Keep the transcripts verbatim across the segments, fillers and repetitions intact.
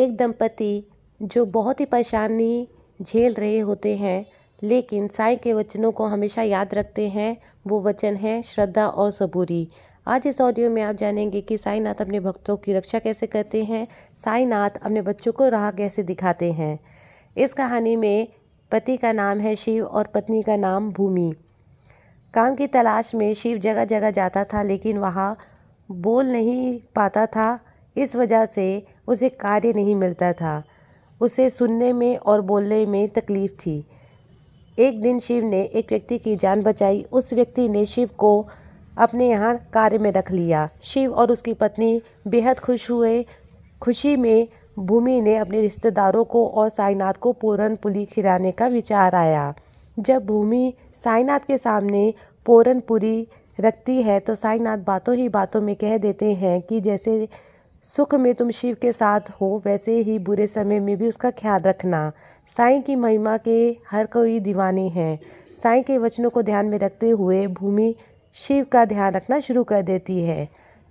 एक दंपति जो बहुत ही परेशानी झेल रहे होते हैं, लेकिन साईं के वचनों को हमेशा याद रखते हैं। वो वचन है श्रद्धा और सबूरी। आज इस ऑडियो में आप जानेंगे कि साईं नाथ अपने भक्तों की रक्षा कैसे करते हैं, साईं नाथ अपने बच्चों को राह कैसे दिखाते हैं। इस कहानी में पति का नाम है शिव और पत्नी का नाम भूमि। काम की तलाश में शिव जगह जगह जाता था, लेकिन वहाँ बोल नहीं पाता था। इस वजह से उसे कार्य नहीं मिलता था। उसे सुनने में और बोलने में तकलीफ़ थी। एक दिन शिव ने एक व्यक्ति की जान बचाई। उस व्यक्ति ने शिव को अपने यहाँ कार्य में रख लिया। शिव और उसकी पत्नी बेहद खुश हुए। खुशी में भूमि ने अपने रिश्तेदारों को और साईं नाथ को पूरन पुली खिलाने का विचार आया। जब भूमि साईं नाथ के सामने पूरन पुली रखती है तो साईं नाथ बातों ही बातों में कह देते हैं कि जैसे सुख में तुम शिव के साथ हो, वैसे ही बुरे समय में भी उसका ख्याल रखना। साईं की महिमा के हर कोई दीवाने हैं। साईं के वचनों को ध्यान में रखते हुए भूमि शिव का ध्यान रखना शुरू कर देती है।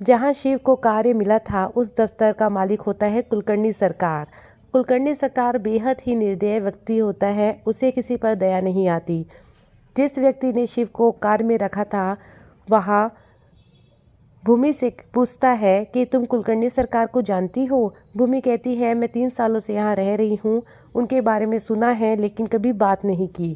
जहाँ शिव को कार्य मिला था, उस दफ्तर का मालिक होता है कुलकर्णी सरकार। कुलकर्णी सरकार बेहद ही निर्दयी व्यक्ति होता है। उसे किसी पर दया नहीं आती। जिस व्यक्ति ने शिव को कार्य में रखा था, वहाँ भूमि से पूछता है कि तुम कुलकर्णी सरकार को जानती हो? भूमि कहती है मैं तीन सालों से यहाँ रह रही हूँ, उनके बारे में सुना है लेकिन कभी बात नहीं की।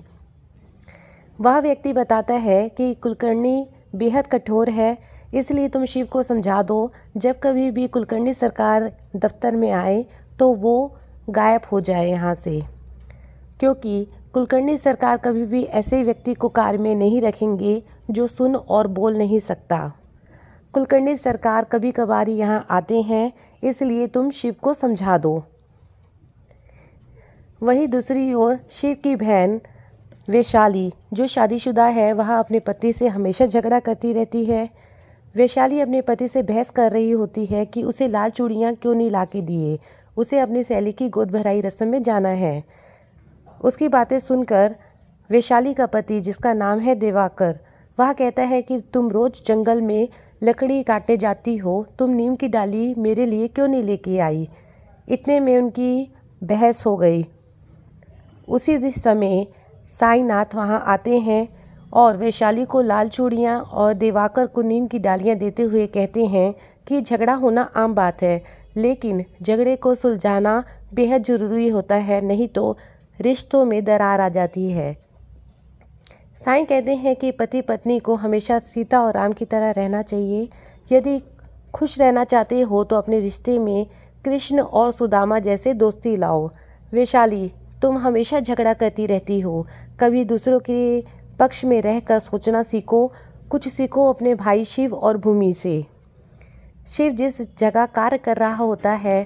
वह व्यक्ति बताता है कि कुलकर्णी बेहद कठोर है, इसलिए तुम शिव को समझा दो, जब कभी भी कुलकर्णी सरकार दफ्तर में आए तो वो गायब हो जाए यहाँ से, क्योंकि कुलकर्णी सरकार कभी भी ऐसे व्यक्ति को कार्य में नहीं रखेंगे जो सुन और बोल नहीं सकता। कुलकर्णी सरकार कभी कभार यहाँ आते हैं, इसलिए तुम शिव को समझा दो। वहीं दूसरी ओर शिव की बहन वैशाली, जो शादीशुदा है, वह अपने पति से हमेशा झगड़ा करती रहती है। वैशाली अपने पति से बहस कर रही होती है कि उसे लाल चूड़ियाँ क्यों नहीं ला के दिए, उसे अपनी सहेली की गोद भराई रस्म में जाना है। उसकी बातें सुनकर वैशाली का पति, जिसका नाम है देवाकर, वह कहता है कि तुम रोज़ जंगल में लकड़ी काटने जाती हो, तुम नीम की डाली मेरे लिए क्यों नहीं लेके आई। इतने में उनकी बहस हो गई। उसी समय साईं नाथ वहाँ आते हैं और वैशाली को लाल चूड़ियाँ और देवाकर को नीम की डालियाँ देते हुए कहते हैं कि झगड़ा होना आम बात है, लेकिन झगड़े को सुलझाना बेहद ज़रूरी होता है, नहीं तो रिश्तों में दरार आ जाती है। साईं कहते हैं कि पति पत्नी को हमेशा सीता और राम की तरह रहना चाहिए। यदि खुश रहना चाहते हो तो अपने रिश्ते में कृष्ण और सुदामा जैसे दोस्ती लाओ। वैशाली, तुम हमेशा झगड़ा करती रहती हो, कभी दूसरों के पक्ष में रहकर सोचना सीखो, कुछ सीखो अपने भाई शिव और भूमि से। शिव जिस जगह कार्य कर रहा होता है,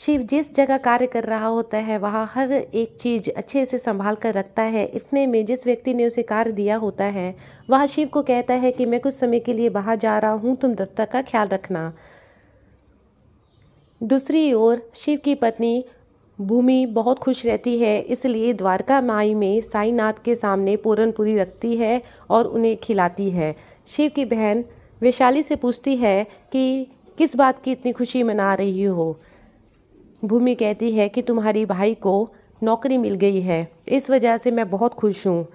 शिव जिस जगह कार्य कर रहा होता है वहाँ हर एक चीज़ अच्छे से संभाल कर रखता है। इतने में जिस व्यक्ति ने उसे कार्य दिया होता है, वह शिव को कहता है कि मैं कुछ समय के लिए बाहर जा रहा हूँ, तुम दफ्तर का ख्याल रखना। दूसरी ओर शिव की पत्नी भूमि बहुत खुश रहती है, इसलिए द्वारका माई में साईं नाथ के सामने पूरन पूरी रखती है और उन्हें खिलाती है। शिव की बहन वैशाली से पूछती है कि किस बात की इतनी खुशी मना रही हो। भूमि कहती है कि तुम्हारी भाई को नौकरी मिल गई है, इस वजह से मैं बहुत खुश हूँ।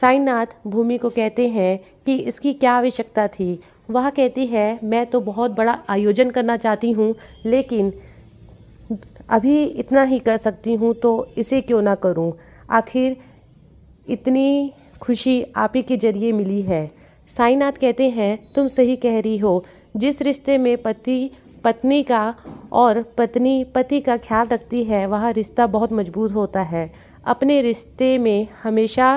साईं नाथ भूमि को कहते हैं कि इसकी क्या आवश्यकता थी। वह कहती है मैं तो बहुत बड़ा आयोजन करना चाहती हूँ, लेकिन अभी इतना ही कर सकती हूँ, तो इसे क्यों ना करूँ। आखिर इतनी खुशी आप ही के जरिए मिली है। साईं नाथ कहते हैं तुम सही कह रही हो। जिस रिश्ते में पति पत्नी का और पत्नी पति का ख्याल रखती है, वह रिश्ता बहुत मजबूत होता है। अपने रिश्ते में हमेशा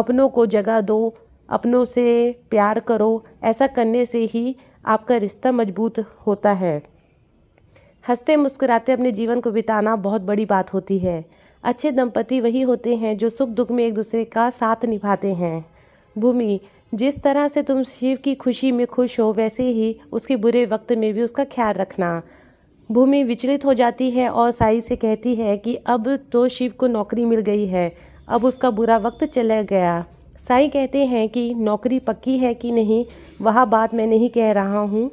अपनों को जगह दो, अपनों से प्यार करो। ऐसा करने से ही आपका रिश्ता मजबूत होता है। हंसते मुस्कुराते अपने जीवन को बिताना बहुत बड़ी बात होती है। अच्छे दंपति वही होते हैं जो सुख दुख में एक दूसरे का साथ निभाते हैं। भूमि, जिस तरह से तुम शिव की खुशी में खुश हो, वैसे ही उसके बुरे वक्त में भी उसका ख्याल रखना। भूमि विचलित हो जाती है और साईं से कहती है कि अब तो शिव को नौकरी मिल गई है, अब उसका बुरा वक्त चला गया। साईं कहते हैं कि नौकरी पक्की है कि नहीं वह बात मैं नहीं कह रहा हूँ,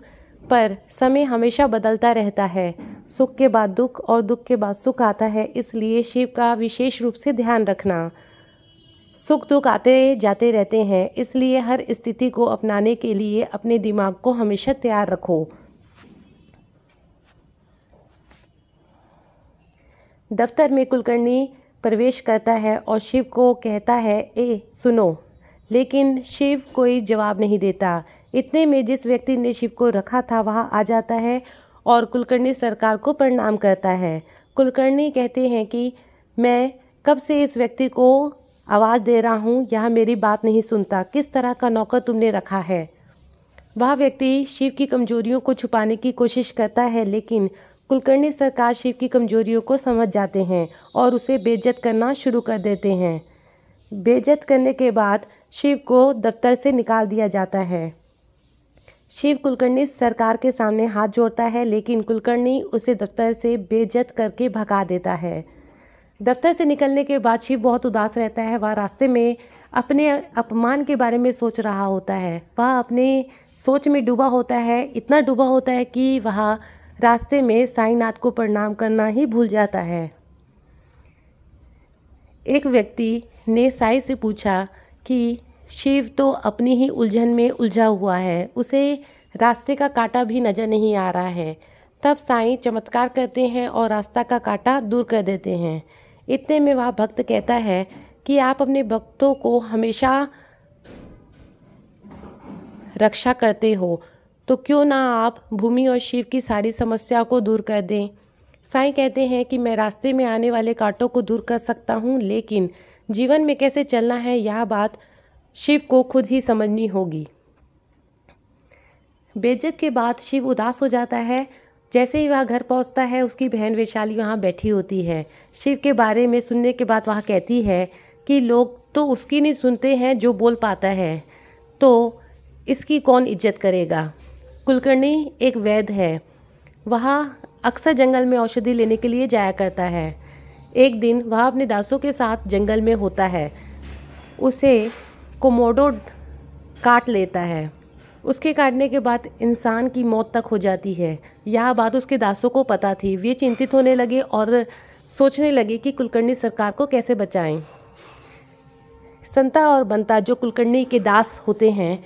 पर समय हमेशा बदलता रहता है। सुख के बाद दुख और दुख के बाद सुख आता है, इसलिए शिव का विशेष रूप से ध्यान रखना। सुख दुख आते जाते रहते हैं, इसलिए हर स्थिति को अपनाने के लिए अपने दिमाग को हमेशा तैयार रखो। दफ्तर में कुलकर्णी प्रवेश करता है और शिव को कहता है, ए सुनो, लेकिन शिव कोई जवाब नहीं देता। इतने में जिस व्यक्ति ने शिव को रखा था वह आ जाता है और कुलकर्णी सरकार को प्रणाम करता है। कुलकर्णी कहते हैं कि मैं कब से इस व्यक्ति को आवाज़ दे रहा हूँ, यह मेरी बात नहीं सुनता, किस तरह का नौकर तुमने रखा है। वह व्यक्ति शिव की कमजोरियों को छुपाने की कोशिश करता है, लेकिन कुलकर्णी सरकार शिव की कमजोरियों को समझ जाते हैं और उसे बेइज्जत करना शुरू कर देते हैं। बेइज्जत करने के बाद शिव को दफ्तर से निकाल दिया जाता है। शिव कुलकर्णी सरकार के सामने हाथ जोड़ता है, लेकिन कुलकर्णी उसे दफ्तर से बेइज्जत करके भगा देता है। दफ्तर से निकलने के बाद शिव बहुत उदास रहता है। वह रास्ते में अपने अपमान के बारे में सोच रहा होता है। वह अपने सोच में डूबा होता है, इतना डूबा होता है कि वह रास्ते में साईं नाथ को प्रणाम करना ही भूल जाता है। एक व्यक्ति ने साईं से पूछा कि शिव तो अपनी ही उलझन में उलझा हुआ है, उसे रास्ते का कांटा भी नज़र नहीं आ रहा है। तब साईं चमत्कार करते हैं और रास्ता का कांटा दूर कर देते हैं। इतने में वह भक्त कहता है कि आप अपने भक्तों को हमेशा रक्षा करते हो, तो क्यों ना आप भूमि और शिव की सारी समस्या को दूर कर दें। साईं कहते हैं कि मैं रास्ते में आने वाले कांटों को दूर कर सकता हूँ, लेकिन जीवन में कैसे चलना है यह बात शिव को खुद ही समझनी होगी। बेइज्जत के बाद शिव उदास हो जाता है। जैसे ही वह घर पहुंचता है, उसकी बहन वैशाली वहां बैठी होती है। शिव के बारे में सुनने के बाद वह कहती है कि लोग तो उसकी नहीं सुनते हैं जो बोल पाता है, तो इसकी कौन इज्जत करेगा। कुलकर्णी एक वैद्य है, वह अक्सर जंगल में औषधि लेने के लिए जाया करता है। एक दिन वह अपने दासों के साथ जंगल में होता है। उसे कोमोडो काट लेता है। उसके काटने के बाद इंसान की मौत तक हो जाती है। यह बात उसके दासों को पता थी। वे चिंतित होने लगे और सोचने लगे कि कुलकर्णी सरकार को कैसे बचाएं। संता और बंता जो कुलकर्णी के दास होते हैं,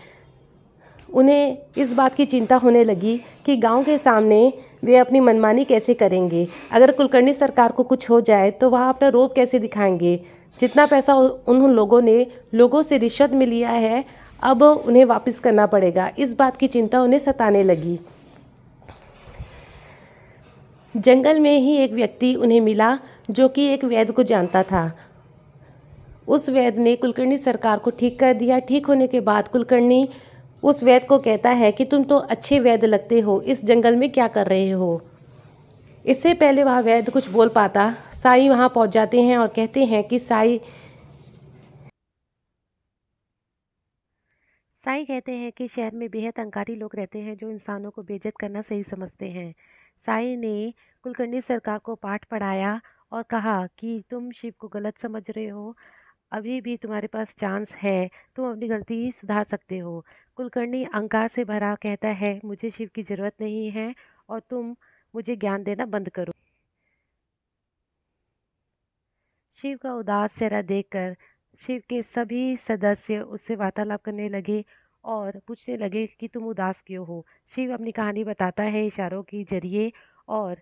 उन्हें इस बात की चिंता होने लगी कि गांव के सामने वे अपनी मनमानी कैसे करेंगे। अगर कुलकर्णी सरकार को कुछ हो जाए तो वह अपना रोब कैसे दिखाएंगे। जितना पैसा उन लोगों ने लोगों से रिश्वत में लिया है, अब उन्हें वापस करना पड़ेगा। इस बात की चिंता उन्हें सताने लगी। जंगल में ही एक व्यक्ति उन्हें मिला जो कि एक वैद्य को जानता था। उस वैद्य ने कुलकर्णी सरकार को ठीक कर दिया। ठीक होने के बाद कुलकर्णी उस वैद्य को कहता है कि तुम तो अच्छे वैद्य लगते हो, इस जंगल में क्या कर रहे हो। इससे पहले वह वैद्य कुछ बोल पाता, साईं वहाँ पहुँच जाते हैं और कहते हैं कि साईं साईं कहते हैं कि शहर में बेहद अहंकारी लोग रहते हैं जो इंसानों को बेइज्जत करना सही समझते हैं। साईं ने कुलकर्णी सरकार को पाठ पढ़ाया और कहा कि तुम शिव को गलत समझ रहे हो, अभी भी तुम्हारे पास चांस है, तुम अपनी गलती सुधार सकते हो। कुलकर्णी अहंकार से भरा कहता है, मुझे शिव की ज़रूरत नहीं है और तुम मुझे ज्ञान देना बंद करो। शिव का उदास चेहरा देखकर शिव के सभी सदस्य उससे वार्तालाप करने लगे और पूछने लगे कि तुम उदास क्यों हो। शिव अपनी कहानी बताता है इशारों के जरिए और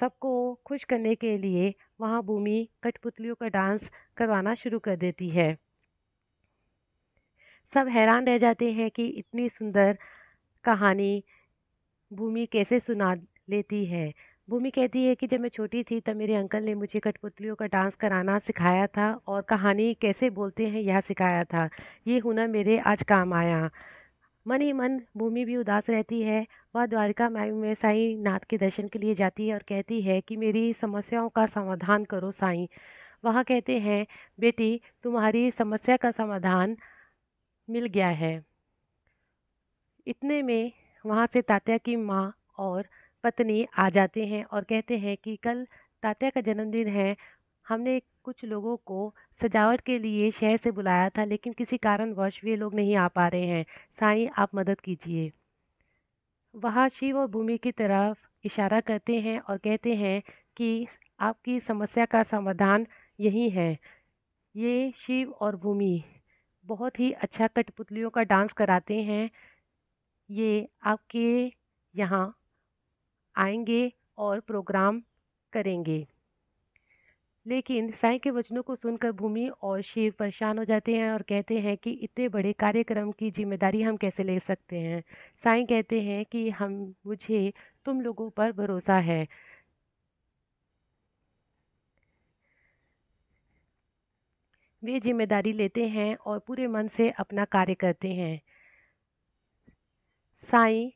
सबको खुश करने के लिए वहाँ भूमि कठपुतलियों का डांस करवाना शुरू कर देती है। सब हैरान रह जाते हैं कि इतनी सुंदर कहानी भूमि कैसे सुना लेती है। भूमि कहती है कि जब मैं छोटी थी तब मेरे अंकल ने मुझे कठपुतलियों का डांस कराना सिखाया था और कहानी कैसे बोलते हैं यह सिखाया था। ये हुनर मेरे आज काम आया। मन ही मन भूमि भी उदास रहती है। वह द्वारका माई में साईं नाथ के दर्शन के लिए जाती है और कहती है कि मेरी समस्याओं का समाधान करो साईं। वह कहते हैं, बेटी तुम्हारी समस्या का समाधान मिल गया है। इतने में वहाँ से तात्या की माँ और पत्नी आ जाते हैं और कहते हैं कि कल तात्या का जन्मदिन है, हमने कुछ लोगों को सजावट के लिए शहर से बुलाया था लेकिन किसी कारणवश वे लोग नहीं आ पा रहे हैं, साईं आप मदद कीजिए। वहाँ शिव और भूमि की तरफ इशारा करते हैं और कहते हैं कि आपकी समस्या का समाधान यही है। ये शिव और भूमि बहुत ही अच्छा कठपुतलियों का डांस कराते हैं, ये आपके यहाँ आएंगे और प्रोग्राम करेंगे। लेकिन साईं के वचनों को सुनकर भूमि और शिव परेशान हो जाते हैं और कहते हैं कि इतने बड़े कार्यक्रम की जिम्मेदारी हम कैसे ले सकते हैं। साईं कहते हैं कि हम मुझे तुम लोगों पर भरोसा है, वे जिम्मेदारी लेते हैं और पूरे मन से अपना कार्य करते हैं। साईं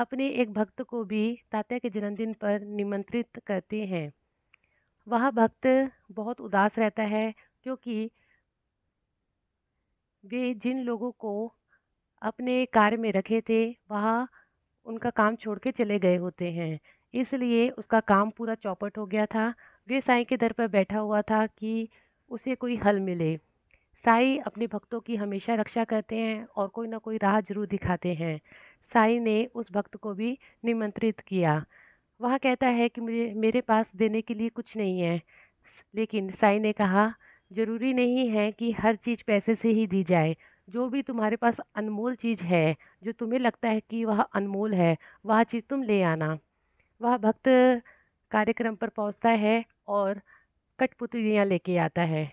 अपने एक भक्त को भी तात्या के जन्मदिन पर निमंत्रित करते हैं। वह भक्त बहुत उदास रहता है क्योंकि वे जिन लोगों को अपने कार्य में रखे थे वह उनका काम छोड़ के चले गए होते हैं, इसलिए उसका काम पूरा चौपट हो गया था। वे साईं के दर पर बैठा हुआ था कि उसे कोई हल मिले। साईं अपने भक्तों की हमेशा रक्षा करते हैं और कोई ना कोई राह जरूर दिखाते हैं। साईं ने उस भक्त को भी निमंत्रित किया। वह कहता है कि मुझे मेरे पास देने के लिए कुछ नहीं है, लेकिन साईं ने कहा ज़रूरी नहीं है कि हर चीज़ पैसे से ही दी जाए। जो भी तुम्हारे पास अनमोल चीज़ है, जो तुम्हें लगता है कि वह अनमोल है, वह चीज़ तुम ले आना। वह भक्त कार्यक्रम पर पहुंचता है और कठपुतलियाँ लेके आता है।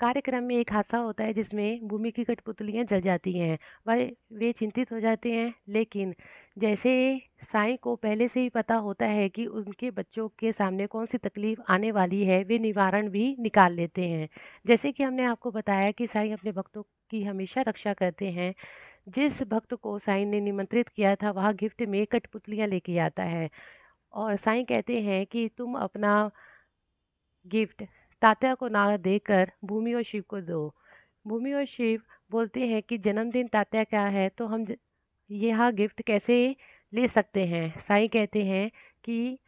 कार्यक्रम में एक हादसा होता है जिसमें भूमि की कठपुतलियाँ जल जाती हैं। वह वे चिंतित हो जाते हैं, लेकिन जैसे साईं को पहले से ही पता होता है कि उनके बच्चों के सामने कौन सी तकलीफ़ आने वाली है, वे निवारण भी निकाल लेते हैं। जैसे कि हमने आपको बताया कि साईं अपने भक्तों की हमेशा रक्षा करते हैं। जिस भक्त को साईं ने निमंत्रित किया था वह गिफ्ट में कठपुतलियाँ लेके आता है और साईं कहते हैं कि तुम अपना गिफ्ट तात्या को ना देकर भूमि और शिव को दो। भूमि और शिव बोलते हैं कि जन्मदिन तात्या का है तो हम यह गिफ्ट कैसे ले सकते हैं। साईं कहते हैं कि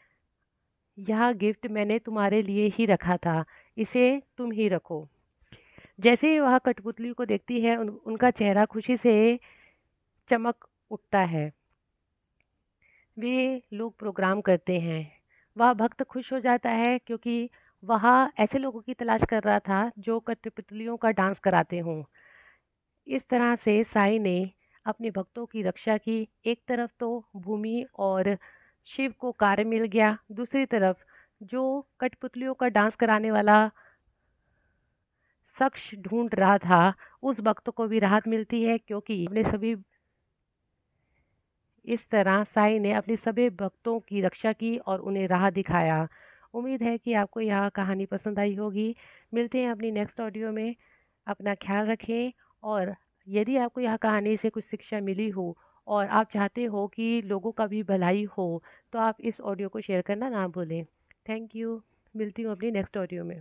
यह गिफ्ट मैंने तुम्हारे लिए ही रखा था, इसे तुम ही रखो। जैसे ही वह कठपुतली को देखती है उन, उनका चेहरा खुशी से चमक उठता है। वे लोग प्रोग्राम करते हैं। वह भक्त खुश हो जाता है क्योंकि वह ऐसे लोगों की तलाश कर रहा था जो कठपुतलियों का डांस कराते हों। इस तरह से साईं ने अपने भक्तों की रक्षा की। एक तरफ तो भूमि और शिव को कार्य मिल गया, दूसरी तरफ जो कठपुतलियों का डांस कराने वाला शख्स ढूंढ रहा था उस भक्त को भी राहत मिलती है, क्योंकि अपने सभी इस तरह साईं ने अपने सभी भक्तों की रक्षा की और उन्हें राह दिखाया। उम्मीद है कि आपको यह कहानी पसंद आई होगी। मिलते हैं अपनी नेक्स्ट ऑडियो में। अपना ख्याल रखें और यदि आपको यह कहानी से कुछ शिक्षा मिली हो और आप चाहते हो कि लोगों का भी भलाई हो तो आप इस ऑडियो को शेयर करना ना भूलें। Thank you. मिलती हूँ अपनी नेक्स्ट ऑडियो में।